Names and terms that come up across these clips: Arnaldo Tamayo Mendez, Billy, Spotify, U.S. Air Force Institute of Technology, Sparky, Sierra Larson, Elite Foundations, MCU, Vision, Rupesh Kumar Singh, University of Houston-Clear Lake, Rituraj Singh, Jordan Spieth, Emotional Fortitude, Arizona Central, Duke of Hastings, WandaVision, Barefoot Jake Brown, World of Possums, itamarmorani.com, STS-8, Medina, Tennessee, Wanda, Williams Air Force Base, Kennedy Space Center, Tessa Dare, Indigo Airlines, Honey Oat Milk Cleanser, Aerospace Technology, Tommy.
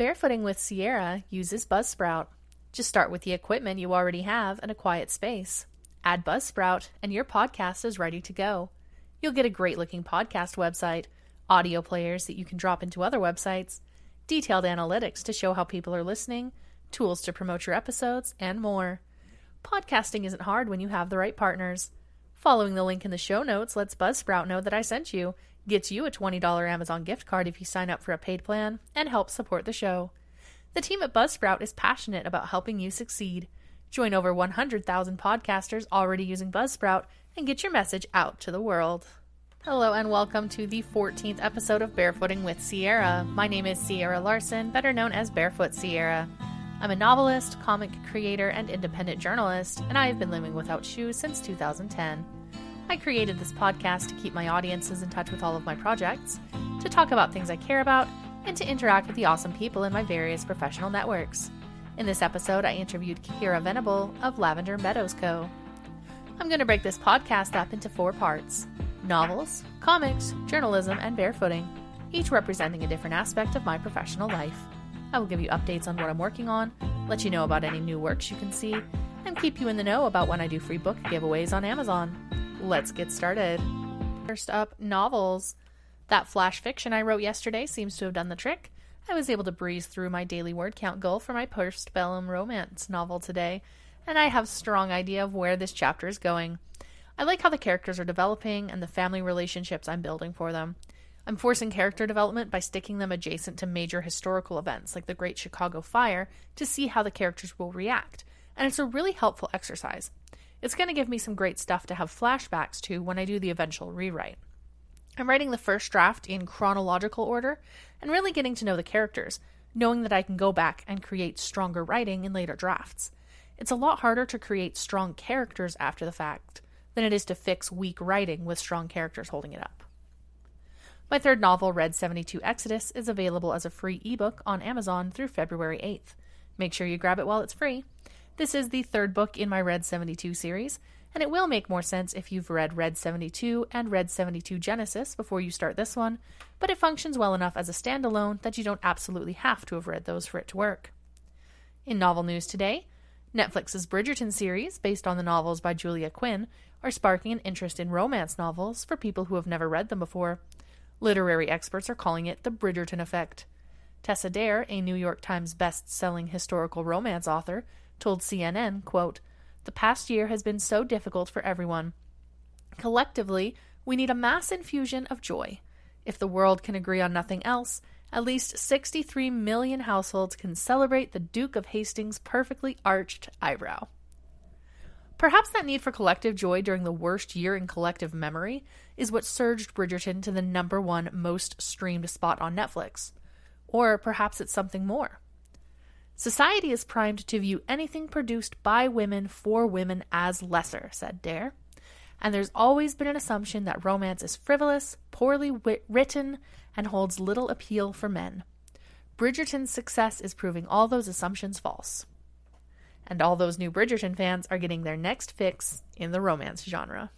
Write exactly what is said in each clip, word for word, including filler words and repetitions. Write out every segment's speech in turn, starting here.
Barefooting with Sierra uses Buzzsprout. Just start with the equipment you already have and a quiet space. Add Buzzsprout, and your podcast is ready to go. You'll get a great-looking podcast website, audio players that you can drop into other websites, detailed analytics to show how people are listening, tools to promote your episodes, and more. Podcasting isn't hard when you have the right partners. Following the link in the show notes lets Buzzsprout know that I sent you, gets you a twenty dollars Amazon gift card if you sign up for a paid plan, and helps support the show. The team at Buzzsprout is passionate about helping you succeed. Join over one hundred thousand podcasters already using Buzzsprout and get your message out to the world. Hello and welcome to the fourteenth episode of Barefooting with Sierra. My name is Sierra Larson, better known as Barefoot Sierra. I'm a novelist, comic creator, and independent journalist, and I have been living without shoes since two thousand ten. I created this podcast to keep my audiences in touch with all of my projects, to talk about things I care about, and to interact with the awesome people in my various professional networks. In this episode, I interviewed Kira Venable of Lavender Meadows Co. I'm going to break this podcast up into four parts: novels, comics, journalism, and barefooting, each representing a different aspect of my professional life. I will give you updates on what I'm working on, let you know about any new works you can see, and keep you in the know about when I do free book giveaways on Amazon. Let's get started. First up, novels. That flash fiction I wrote yesterday seems to have done the trick. I was able to breeze through my daily word count goal for my postbellum romance novel today, and I have a strong idea of where this chapter is going. I like how the characters are developing and the family relationships I'm building for them. I'm forcing character development by sticking them adjacent to major historical events like the Great Chicago Fire to see how the characters will react, and it's a really helpful exercise. It's going to give me some great stuff to have flashbacks to when I do the eventual rewrite. I'm writing the first draft in chronological order and really getting to know the characters, knowing that I can go back and create stronger writing in later drafts. It's a lot harder to create strong characters after the fact than it is to fix weak writing with strong characters holding it up. My third novel, Red seventy-two Exodus, is available as a free ebook on Amazon through February eighth. Make sure you grab it while it's free. This is the third book in my Red seventy-two series, and it will make more sense if you've read Red seventy-two and Red seventy-two Genesis before you start this one, but it functions well enough as a standalone that you don't absolutely have to have read those for it to work. In novel news today, Netflix's Bridgerton series, based on the novels by Julia Quinn, are sparking an interest in romance novels for people who have never read them before. Literary experts are calling it the Bridgerton effect. Tessa Dare, a New York Times best-selling historical romance author, told C N N, quote, "The past year has been so difficult for everyone. Collectively, we need a mass infusion of joy. If the world can agree on nothing else, at least sixty-three million households can celebrate the Duke of Hastings' perfectly arched eyebrow." Perhaps that need for collective joy during the worst year in collective memory is what surged Bridgerton to the number one most streamed spot on Netflix. Or perhaps it's something more. "Society is primed to view anything produced by women for women as lesser," said Dare. "And there's always been an assumption that romance is frivolous, poorly wit- written, and holds little appeal for men. Bridgerton's success is proving all those assumptions false." And all those new Bridgerton fans are getting their next fix in the romance genre.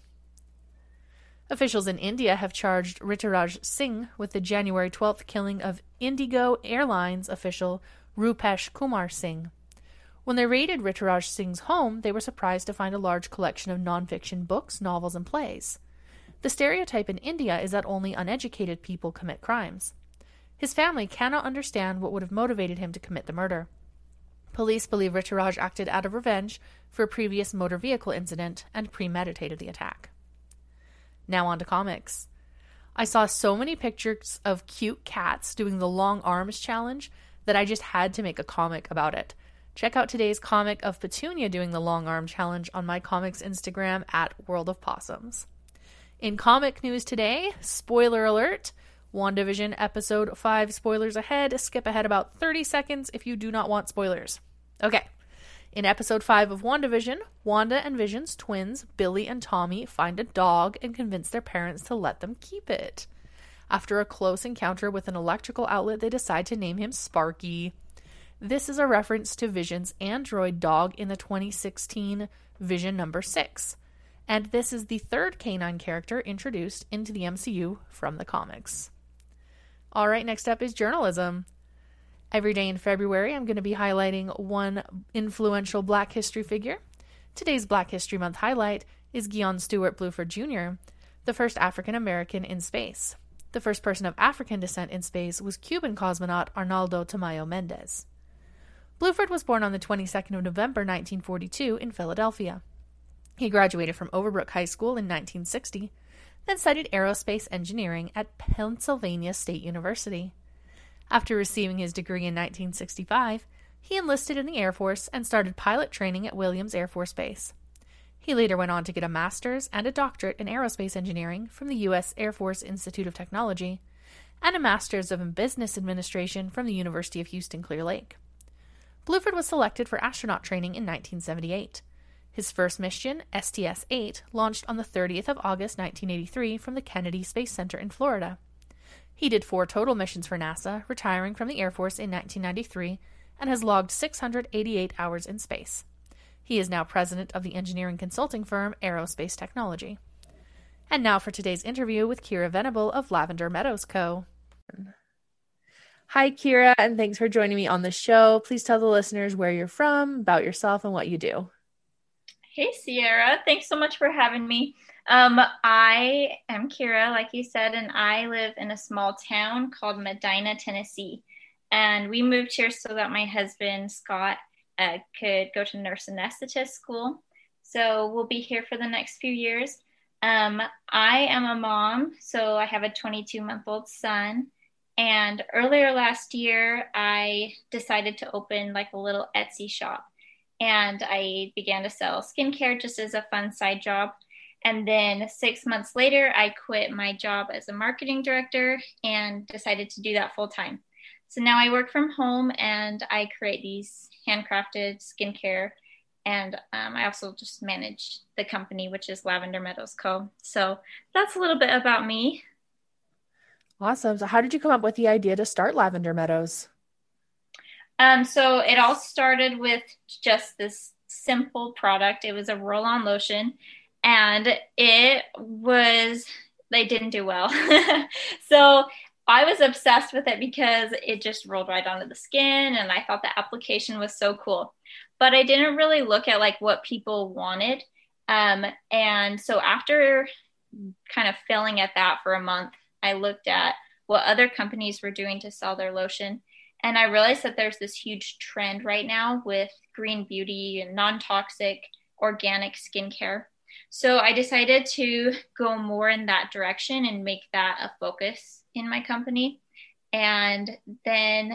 Officials in India have charged Rituraj Singh with the January twelfth killing of Indigo Airlines official Rupesh Kumar Singh. When they raided Rituraj Singh's home, they were surprised to find a large collection of nonfiction books, novels, and plays. The stereotype in India is that only uneducated people commit crimes. His family cannot understand what would have motivated him to commit the murder. Police believe Rituraj acted out of revenge for a previous motor vehicle incident and premeditated the attack. Now on to comics. I saw so many pictures of cute cats doing the long arms challenge that I just had to make a comic about it. Check out today's comic of Petunia doing the long arm challenge on my comics Instagram at World of Possums. In comic news today, spoiler alert, WandaVision episode five spoilers ahead. Skip ahead about thirty seconds if you do not want spoilers. Okay, in episode five of WandaVision, Wanda and Vision's twins, Billy and Tommy, find a dog and convince their parents to let them keep it. After a close encounter with an electrical outlet, they decide to name him Sparky. This is a reference to Vision's android dog in the twenty sixteen Vision number six. And this is the third canine character introduced into the M C U from the comics. All right, next up is journalism. Every day in February, I'm going to be highlighting one influential Black history figure. Today's Black History Month highlight is Guion Stewart Bluford Junior, the first African American in space. The first person of African descent in space was Cuban cosmonaut Arnaldo Tamayo Mendez. Bluford was born on the twenty-second of November nineteen forty-two in Philadelphia. He graduated from Overbrook High School in nineteen sixty, then studied aerospace engineering at Pennsylvania State University. After receiving his degree in nineteen sixty-five, he enlisted in the Air Force and started pilot training at Williams Air Force Base. He later went on to get a master's and a doctorate in aerospace engineering from the U S Air Force Institute of Technology, and a master's of business administration from the University of Houston-Clear Lake. Bluford was selected for astronaut training in nineteen seventy-eight. His first mission, S T S eight, launched on the thirtieth of August nineteen eighty-three from the Kennedy Space Center in Florida. He did four total missions for NASA, retiring from the Air Force in nineteen ninety-three, and has logged six hundred eighty-eight hours in space. He is now president of the engineering consulting firm Aerospace Technology. And now for today's interview with Kira Venable of Lavender Meadows Co. Hi, Kira, and thanks for joining me on the show. Please tell the listeners where you're from, about yourself, and what you do. Hey, Sierra. Thanks so much for having me. Um, I am Kira, like you said, and I live in a small town called Medina, Tennessee. And we moved here so that my husband, Scott, Uh, could go to nurse anesthetist school. So we'll be here for the next few years. Um, I am a mom, so I have a twenty-two-month-old son. And earlier last year, I decided to open like a little Etsy shop. And I began to sell skincare just as a fun side job. And then six months later, I quit my job as a marketing director and decided to do that full time. So now I work from home and I create these handcrafted skincare, and um, I also just manage the company, which is Lavender Meadows Co. So that's a little bit about me. Awesome. So how did you come up with the idea to start Lavender Meadows? Um, so it all started with just this simple product. It was a roll-on lotion, and it was, they didn't do well. So I was obsessed with it because it just rolled right onto the skin, and I thought the application was so cool, but I didn't really look at like what people wanted. Um, and so after kind of failing at that for a month, I looked at what other companies were doing to sell their lotion. And I realized that there's this huge trend right now with green beauty and non-toxic organic skincare. So I decided to go more in that direction and make that a focus in my company. And then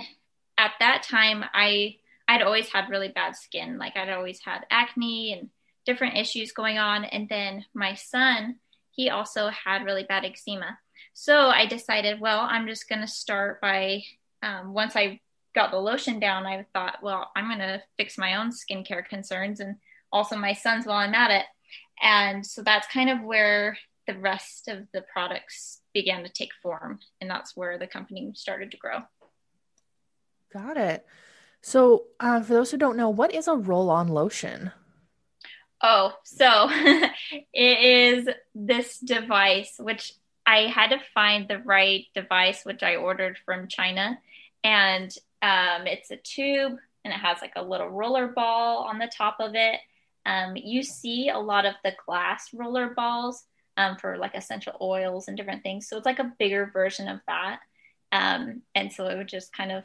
at that time, I, I'd always had really bad skin. Like I'd always had acne and different issues going on. And then my son, he also had really bad eczema. So I decided, well, I'm just going to start by, um, once I got the lotion down, I thought, well, I'm going to fix my own skincare concerns and also my son's while I'm at it. And so that's kind of where the rest of the products began to take form. And that's where the company started to grow. Got it. So uh, for those who don't know, what is a roll-on lotion? Oh, so it is this device, which I had to find the right device, which I ordered from China. And um, it's a tube, and it has like a little roller ball on the top of it. Um, you see a lot of the glass roller balls um, for like essential oils and different things. So it's like a bigger version of that. Um, and so it would just kind of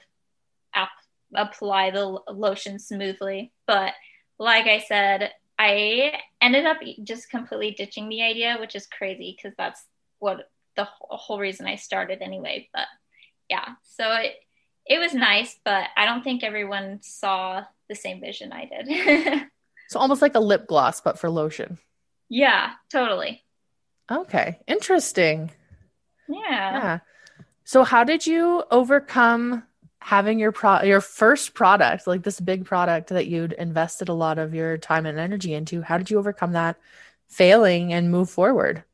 ap- apply the lotion smoothly. But like I said, I ended up just completely ditching the idea, which is crazy because that's what the whole reason I started anyway. But yeah, so it, it was nice, but I don't think everyone saw the same vision I did. So almost like a lip gloss, but for lotion. Yeah, totally. Okay. Interesting. Yeah. Yeah. So how did you overcome having your pro- your first product, like this big product that you'd invested a lot of your time and energy into? How did you overcome that failing and move forward?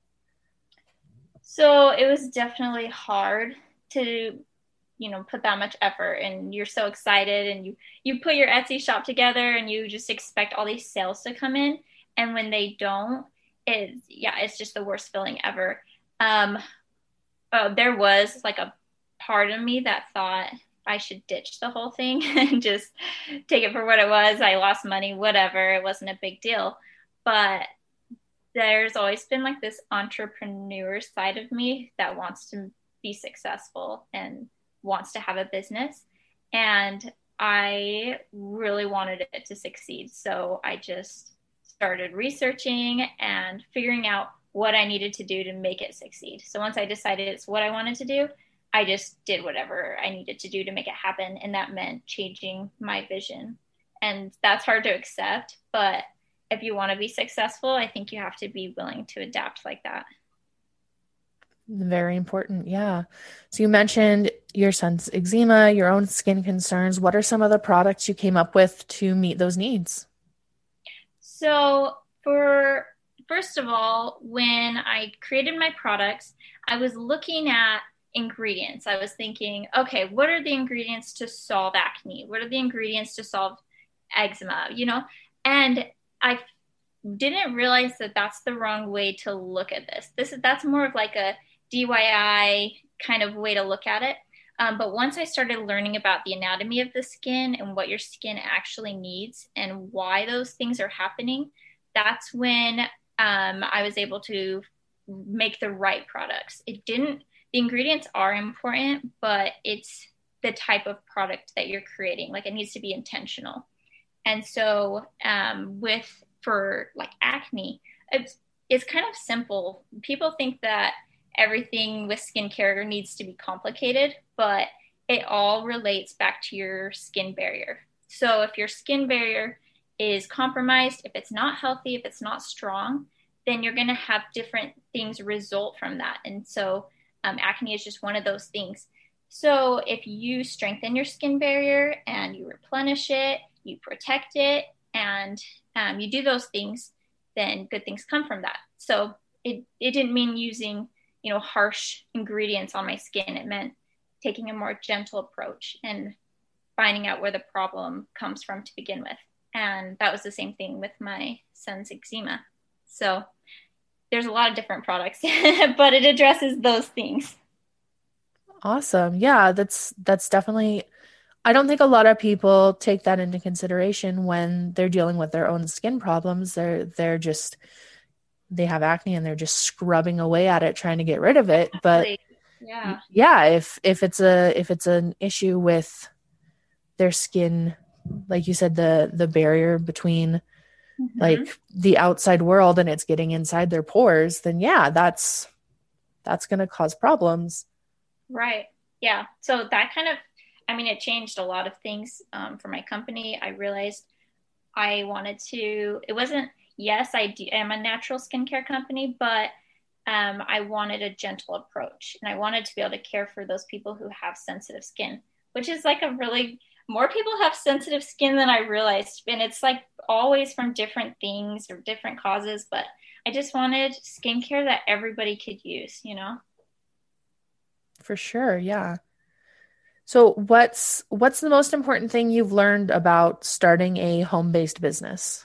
So it was definitely hard to, you know, put that much effort, and you're so excited, and you, you put your Etsy shop together, and you just expect all these sales to come in. And when they don't, it's, yeah, it's just the worst feeling ever. Um, oh, there was like a part of me that thought, I should ditch the whole thing and just take it for what it was. I lost money, whatever. It wasn't a big deal. But there's always been like this entrepreneur side of me that wants to be successful and wants to have a business. And I really wanted it to succeed. So I just started researching and figuring out what I needed to do to make it succeed. So once I decided it's what I wanted to do, I just did whatever I needed to do to make it happen. And that meant changing my vision. And that's hard to accept, but if you want to be successful, I think you have to be willing to adapt like that. Very important. Yeah. So you mentioned your son's eczema, your own skin concerns. What are some of the products you came up with to meet those needs? So for, first of all, when I created my products, I was looking at ingredients. I was thinking, okay, what are the ingredients to solve acne? What are the ingredients to solve eczema? You know, and I didn't realize that that's the wrong way to look at this. This is, that's more of like a D I Y kind of way to look at it. Um, but once I started learning about the anatomy of the skin and what your skin actually needs and why those things are happening, that's when um, I was able to make the right products. It didn't, the ingredients are important, but it's the type of product that you're creating. Like it needs to be intentional. And so um, with, for like acne, it's, it's kind of simple. People think that everything with skincare needs to be complicated, but it all relates back to your skin barrier. So if your skin barrier is compromised, if it's not healthy, if it's not strong, then you're going to have different things result from that. And so um, acne is just one of those things. So if you strengthen your skin barrier and you replenish it, you protect it, and um, you do those things, then good things come from that. So it, it didn't mean using, you know, harsh ingredients on my skin. It meant taking a more gentle approach and finding out where the problem comes from to begin with. And that was the same thing with my son's eczema. So there's a lot of different products, but it addresses those things. Awesome. Yeah, that's, that's definitely, I don't think a lot of people take that into consideration when they're dealing with their own skin problems. They're, they're just, they have acne and they're just scrubbing away at it, trying to get rid of it. But yeah, yeah, if, if it's a, if it's an issue with their skin, like you said, the, the barrier between mm-hmm. like the outside world and it's getting inside their pores, then yeah, that's, that's going to cause problems. Right. Yeah. So that kind of, I mean, it changed a lot of things um, for my company. I realized I wanted to, it wasn't, yes, I do, am a natural skincare company, but um, I wanted a gentle approach. And I wanted to be able to care for those people who have sensitive skin, which is like a really, more people have sensitive skin than I realized. And it's like always from different things or different causes, but I just wanted skincare that everybody could use, you know? For sure. Yeah. So what's, what's the most important thing you've learned about starting a home-based business?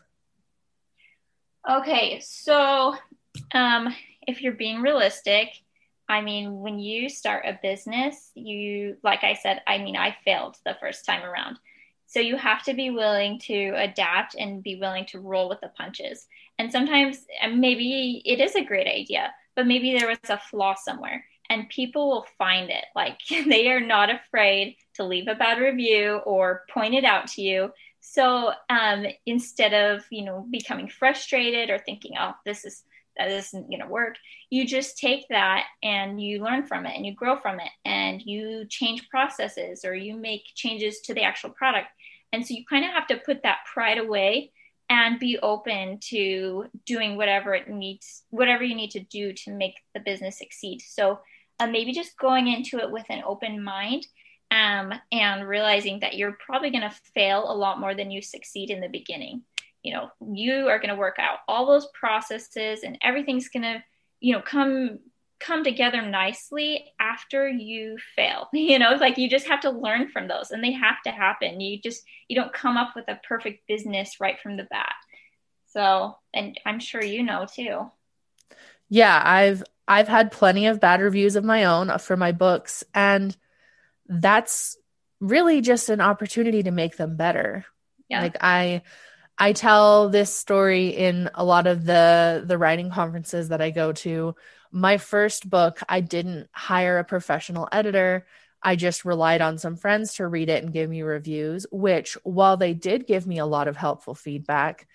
Okay. So, um, if you're being realistic, I mean, when you start a business, you, like I said, I mean, I failed the first time around. So you have to be willing to adapt and be willing to roll with the punches. And sometimes maybe it is a great idea, but maybe there was a flaw somewhere. And people will find it. Like they are not afraid to leave a bad review or point it out to you. So um, instead of, you know, becoming frustrated or thinking, oh, this is, that isn't going to work, you just take that and you learn from it and you grow from it and you change processes or you make changes to the actual product. And so you kind of have to put that pride away and be open to doing whatever it needs, whatever you need to do to make the business succeed. So Uh, maybe just going into it with an open mind um, and realizing that you're probably going to fail a lot more than you succeed in the beginning. You know, you are going to work out all those processes and everything's going to, you know, come, come together nicely after you fail. You know, it's like, you just have to learn from those and they have to happen. You just, you don't come up with a perfect business right from the bat. So, and I'm sure, you know, too. Yeah, I've, I've had plenty of bad reviews of my own for my books, and that's really just an opportunity to make them better. Yeah. Like I, I tell this story in a lot of the, the writing conferences that I go to. My first book, I didn't hire a professional editor. I just relied on some friends to read it and give me reviews, which, while they did give me a lot of helpful feedback,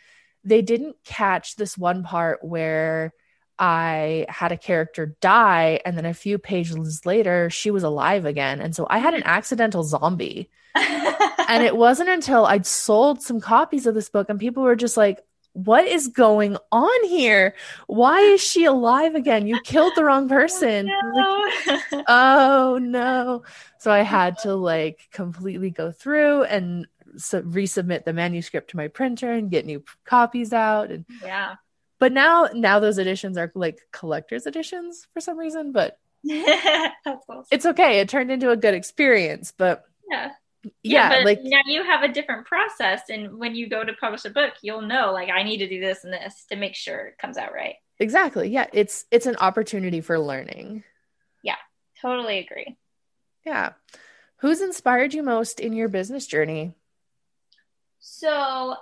they didn't catch this one part where I had a character die, and then a few pages later, she was alive again. And so I had an accidental zombie. And it wasn't until I'd sold some copies of this book and people were just like, what is going on here? Why is she alive again? You killed the wrong person. Oh no. Like, oh, no. So I had to like completely go through and so resubmit the manuscript to my printer and get new copies out. And yeah. But now, now those editions are like collector's editions for some reason, but awesome. It's okay. It turned into a good experience, but yeah, yeah, yeah but like now you have a different process. And when you go to publish a book, you'll know, like, I need to do this and this to make sure it comes out right. Exactly. Yeah. It's, it's an opportunity for learning. Yeah, totally agree. Yeah. Who's inspired you most in your business journey? So,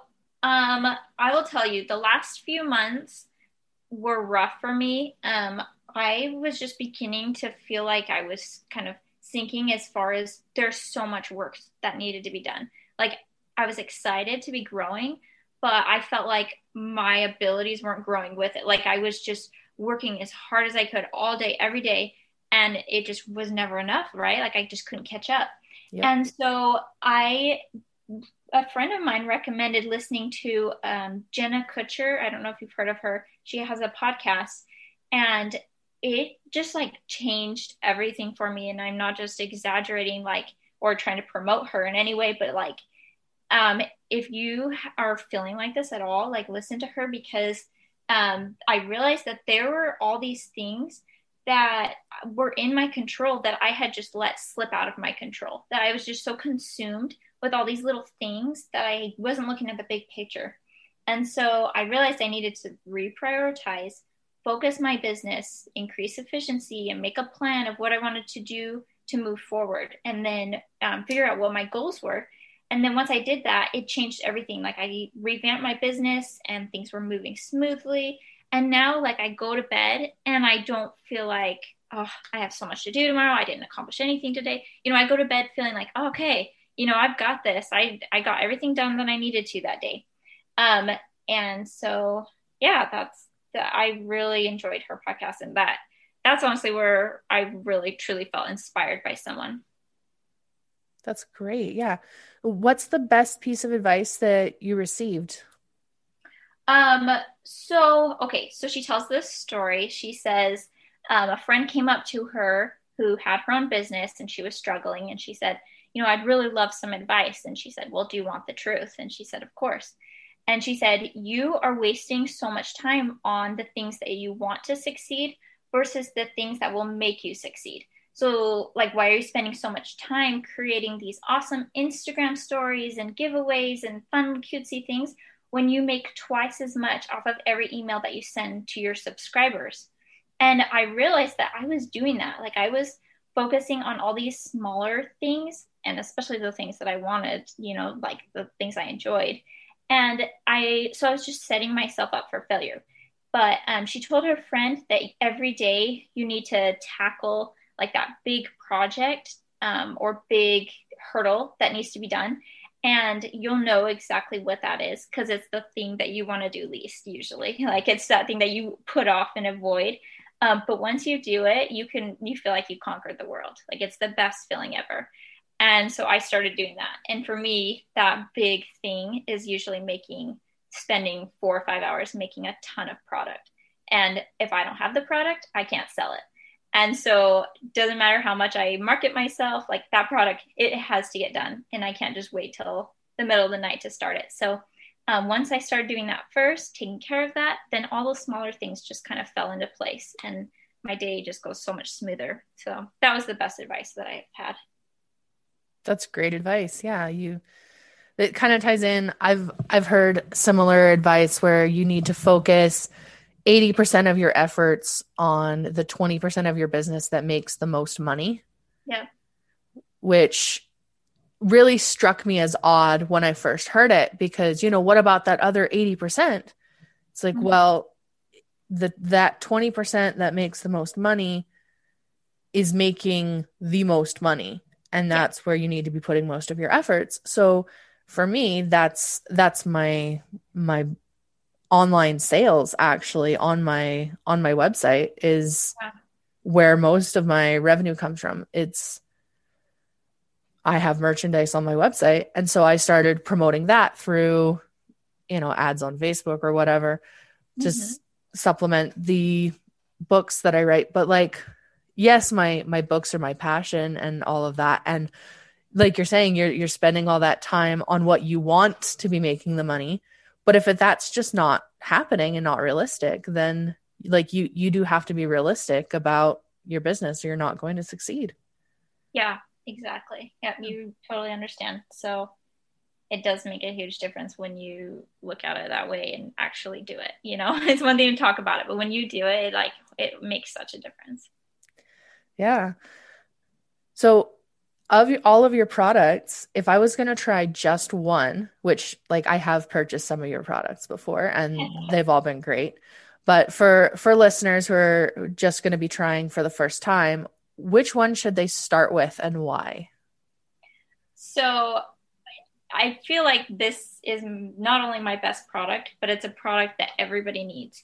Um, I will tell you, the last few months were rough for me. Um, I was just beginning to feel like I was kind of sinking as far as there's so much work that needed to be done. Like, I was excited to be growing, but I felt like my abilities weren't growing with it. Like, I was just working as hard as I could all day, every day, and it just was never enough, right? Like, I just couldn't catch up. Yep. And so I... a friend of mine recommended listening to um, Jenna Kutcher. I don't know if you've heard of her. She has a podcast, and it just like changed everything for me. And I'm not just exaggerating, like, or trying to promote her in any way, but like, um, if you are feeling like this at all, like, listen to her, because um, I realized that there were all these things that were in my control that I had just let slip out of my control, that I was just so consumed with all these little things that I wasn't looking at the big picture. And so I realized I needed to reprioritize, focus my business, increase efficiency, and make a plan of what I wanted to do to move forward, and then um, figure out what my goals were. And then once I did that, it changed everything. Like, I revamped my business and things were moving smoothly. And now, like, I go to bed and I don't feel like, oh, I have so much to do tomorrow. I didn't accomplish anything today. You know, I go to bed feeling like, oh, okay, you know, I've got this. I I got everything done that I needed to that day. Um, and so, yeah, that's the, I really enjoyed her podcast, and that that's honestly where I really, truly felt inspired by someone. That's great. Yeah. What's the best piece of advice that you received? Um, so, okay. So she tells this story. She says, um, a friend came up to her who had her own business and she was struggling, and she said, you know, I'd really love some advice. And she said, well, do you want the truth? And she said, of course. And she said, you are wasting so much time on the things that you want to succeed versus the things that will make you succeed. So, like, why are you spending so much time creating these awesome Instagram stories and giveaways and fun, cutesy things when you make twice as much off of every email that you send to your subscribers? And I realized that I was doing that. Like, I was focusing on all these smaller things, and especially the things that I wanted, you know, like the things I enjoyed. And I, so I was just setting myself up for failure. But um, she told her friend that every day you need to tackle like that big project um, or big hurdle that needs to be done. And you'll know exactly what that is, because it's the thing that you want to do least usually. Like, it's that thing that you put off and avoid. Um, but once you do it, you can, you feel like you conquered the world. Like, it's the best feeling ever. And so I started doing that. And for me, that big thing is usually making, spending four or five hours making a ton of product. And if I don't have the product, I can't sell it. And so it doesn't matter how much I market myself, like, that product, it has to get done. And I can't just wait till the middle of the night to start it. So Um, once I started doing that first, taking care of that, then all those smaller things just kind of fell into place, and my day just goes so much smoother. So that was the best advice that I've had. That's great advice. Yeah. You, it kind of ties in. I've, I've heard similar advice where you need to focus eighty percent of your efforts on the twenty percent of your business that makes the most money. Yeah. Which really struck me as odd when I first heard it, because, you know, what about that other eighty percent? It's like, mm-hmm. well, the, that twenty percent that makes the most money is making the most money. And that's yeah. where you need to be putting most of your efforts. So for me, that's, that's my, my online sales actually on my, on my website is yeah. where most of my revenue comes from. It's, I have merchandise on my website. And so I started promoting that through, you know, ads on Facebook or whatever, just mm-hmm. supplement the books that I write. But like, yes, my, my books are my passion and all of that. And like you're saying, you're, you're spending all that time on what you want to be making the money. But if that's just not happening and not realistic, then like you, you do have to be realistic about your business or you're not going to succeed. Yeah. Exactly. Yeah, you totally understand. So it does make a huge difference when you look at it that way and actually do it. You know, it's one thing to talk about it, but when you do it, like it makes such a difference. Yeah. So of all of your products, if I was going to try just one, which like I have purchased some of your products before and they've all been great, but for, for listeners who are just going to be trying for the first time, which one should they start with and why? So I feel like this is not only my best product, but it's a product that everybody needs.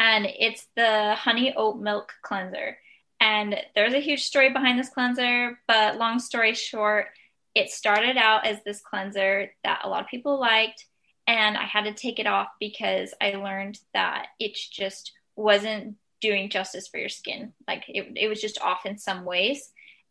And it's the honey oat milk cleanser. And there's a huge story behind this cleanser, but long story short, it started out as this cleanser that a lot of people liked. And I had to take it off because I learned that it just wasn't doing justice for your skin. Like it, it was just off in some ways.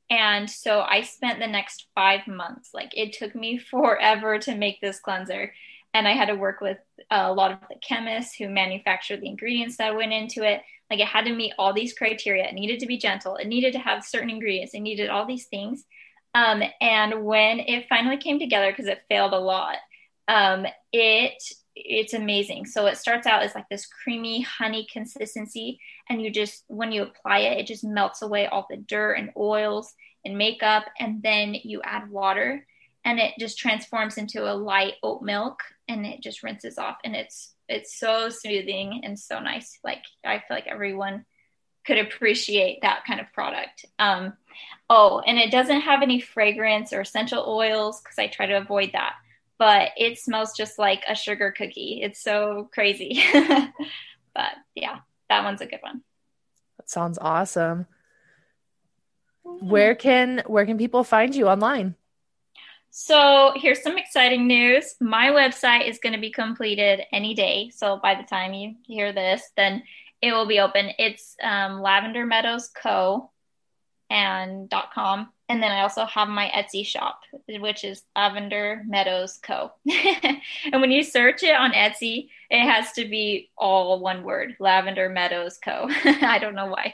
And so I spent the next five months, like it took me forever to make this cleanser. And I had to work with a lot of the chemists who manufactured the ingredients that went into it. Like it had to meet all these criteria. It needed to be gentle. It needed to have certain ingredients. It needed all these things. Um, and when it finally came together, because it failed a lot, um, it it's amazing. So it starts out as like this creamy honey consistency. And you just, when you apply it, it just melts away all the dirt and oils and makeup. And then you add water and it just transforms into a light oat milk and it just rinses off. And it's, it's so soothing and so nice. Like, I feel like everyone could appreciate that kind of product. Um, oh, and it doesn't have any fragrance or essential oils, 'cause I try to avoid that. But it smells just like a sugar cookie. It's so crazy. But yeah, that one's a good one. That sounds awesome. Where can where can people find you online? So here's some exciting news. My website is going to be completed any day. So by the time you hear this, then it will be open. It's um, Lavender Meadows Co. and .com. And then I also have my Etsy shop, which is Lavender Meadows Co. And when you search it on Etsy, it has to be all one word, Lavender Meadows Co. I don't know why.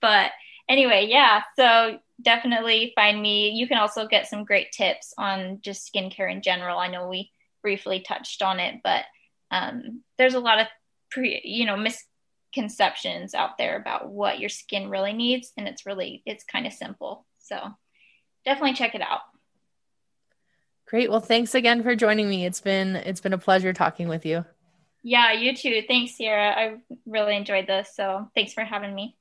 But anyway, yeah, so definitely find me. You can also get some great tips on just skincare in general. I know we briefly touched on it, but um, there's a lot of, pre, you know, misconceptions out there about what your skin really needs. And it's really, it's kind of simple. So definitely check it out. Great. Well, thanks again for joining me. It's been, it's been a pleasure talking with you. Yeah, you too. Thanks, Sierra. I really enjoyed this. So thanks for having me.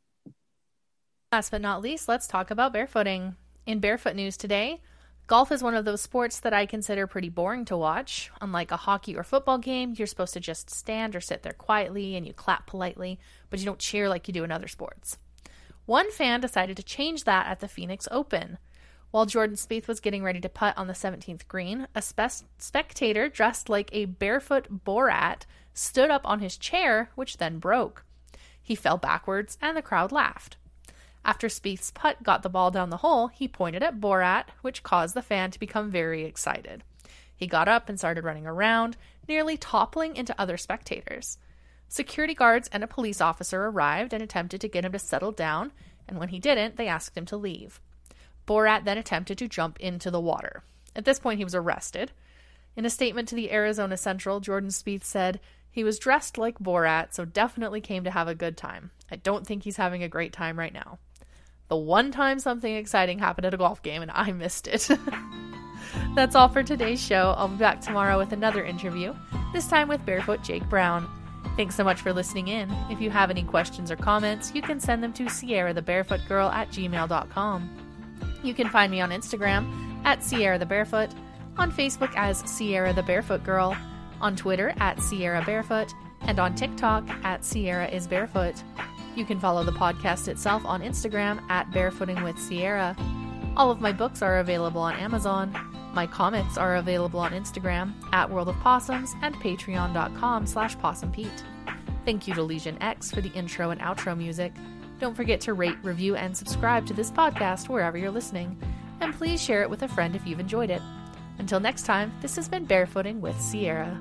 Last but not least, let's talk about barefooting. In barefoot news today, golf is one of those sports that I consider pretty boring to watch. Unlike a hockey or football game, you're supposed to just stand or sit there quietly and you clap politely, but you don't cheer like you do in other sports. One fan decided to change that at the Phoenix Open. While Jordan Spieth was getting ready to putt on the seventeenth green, a spe- spectator dressed like a barefoot Borat stood up on his chair, which then broke. He fell backwards, and the crowd laughed. After Spieth's putt got the ball down the hole, he pointed at Borat, which caused the fan to become very excited. He got up and started running around, nearly toppling into other spectators. Security guards and a police officer arrived and attempted to get him to settle down, and when he didn't, they asked him to leave. Borat then attempted to jump into the water. At this point, he was arrested. In a statement to the Arizona Central, Jordan Spieth said, "He was dressed like Borat, so definitely came to have a good time. I don't think he's having a great time right now." The one time something exciting happened at a golf game, and I missed it. That's all for today's show. I'll be back tomorrow with another interview, this time with Barefoot Jake Brown. Thanks so much for listening in. If you have any questions or comments, you can send them to sierrathebarefootgirl at gmail dot com. You can find me on Instagram at Sierra the Barefoot, on Facebook as Sierra the Barefoot Girl, on Twitter at Sierra Barefoot, and on TikTok at Sierra is Barefoot. You can follow the podcast itself on Instagram at Barefooting with Sierra. All of my books are available on Amazon. My comics are available on Instagram at World of Possums and patreon.com slash possumpete. Thank you to Legion X for the intro and outro music. Don't forget to rate, review, and subscribe to this podcast wherever you're listening. And please share it with a friend if you've enjoyed it. Until next time, this has been Barefooting with Sierra.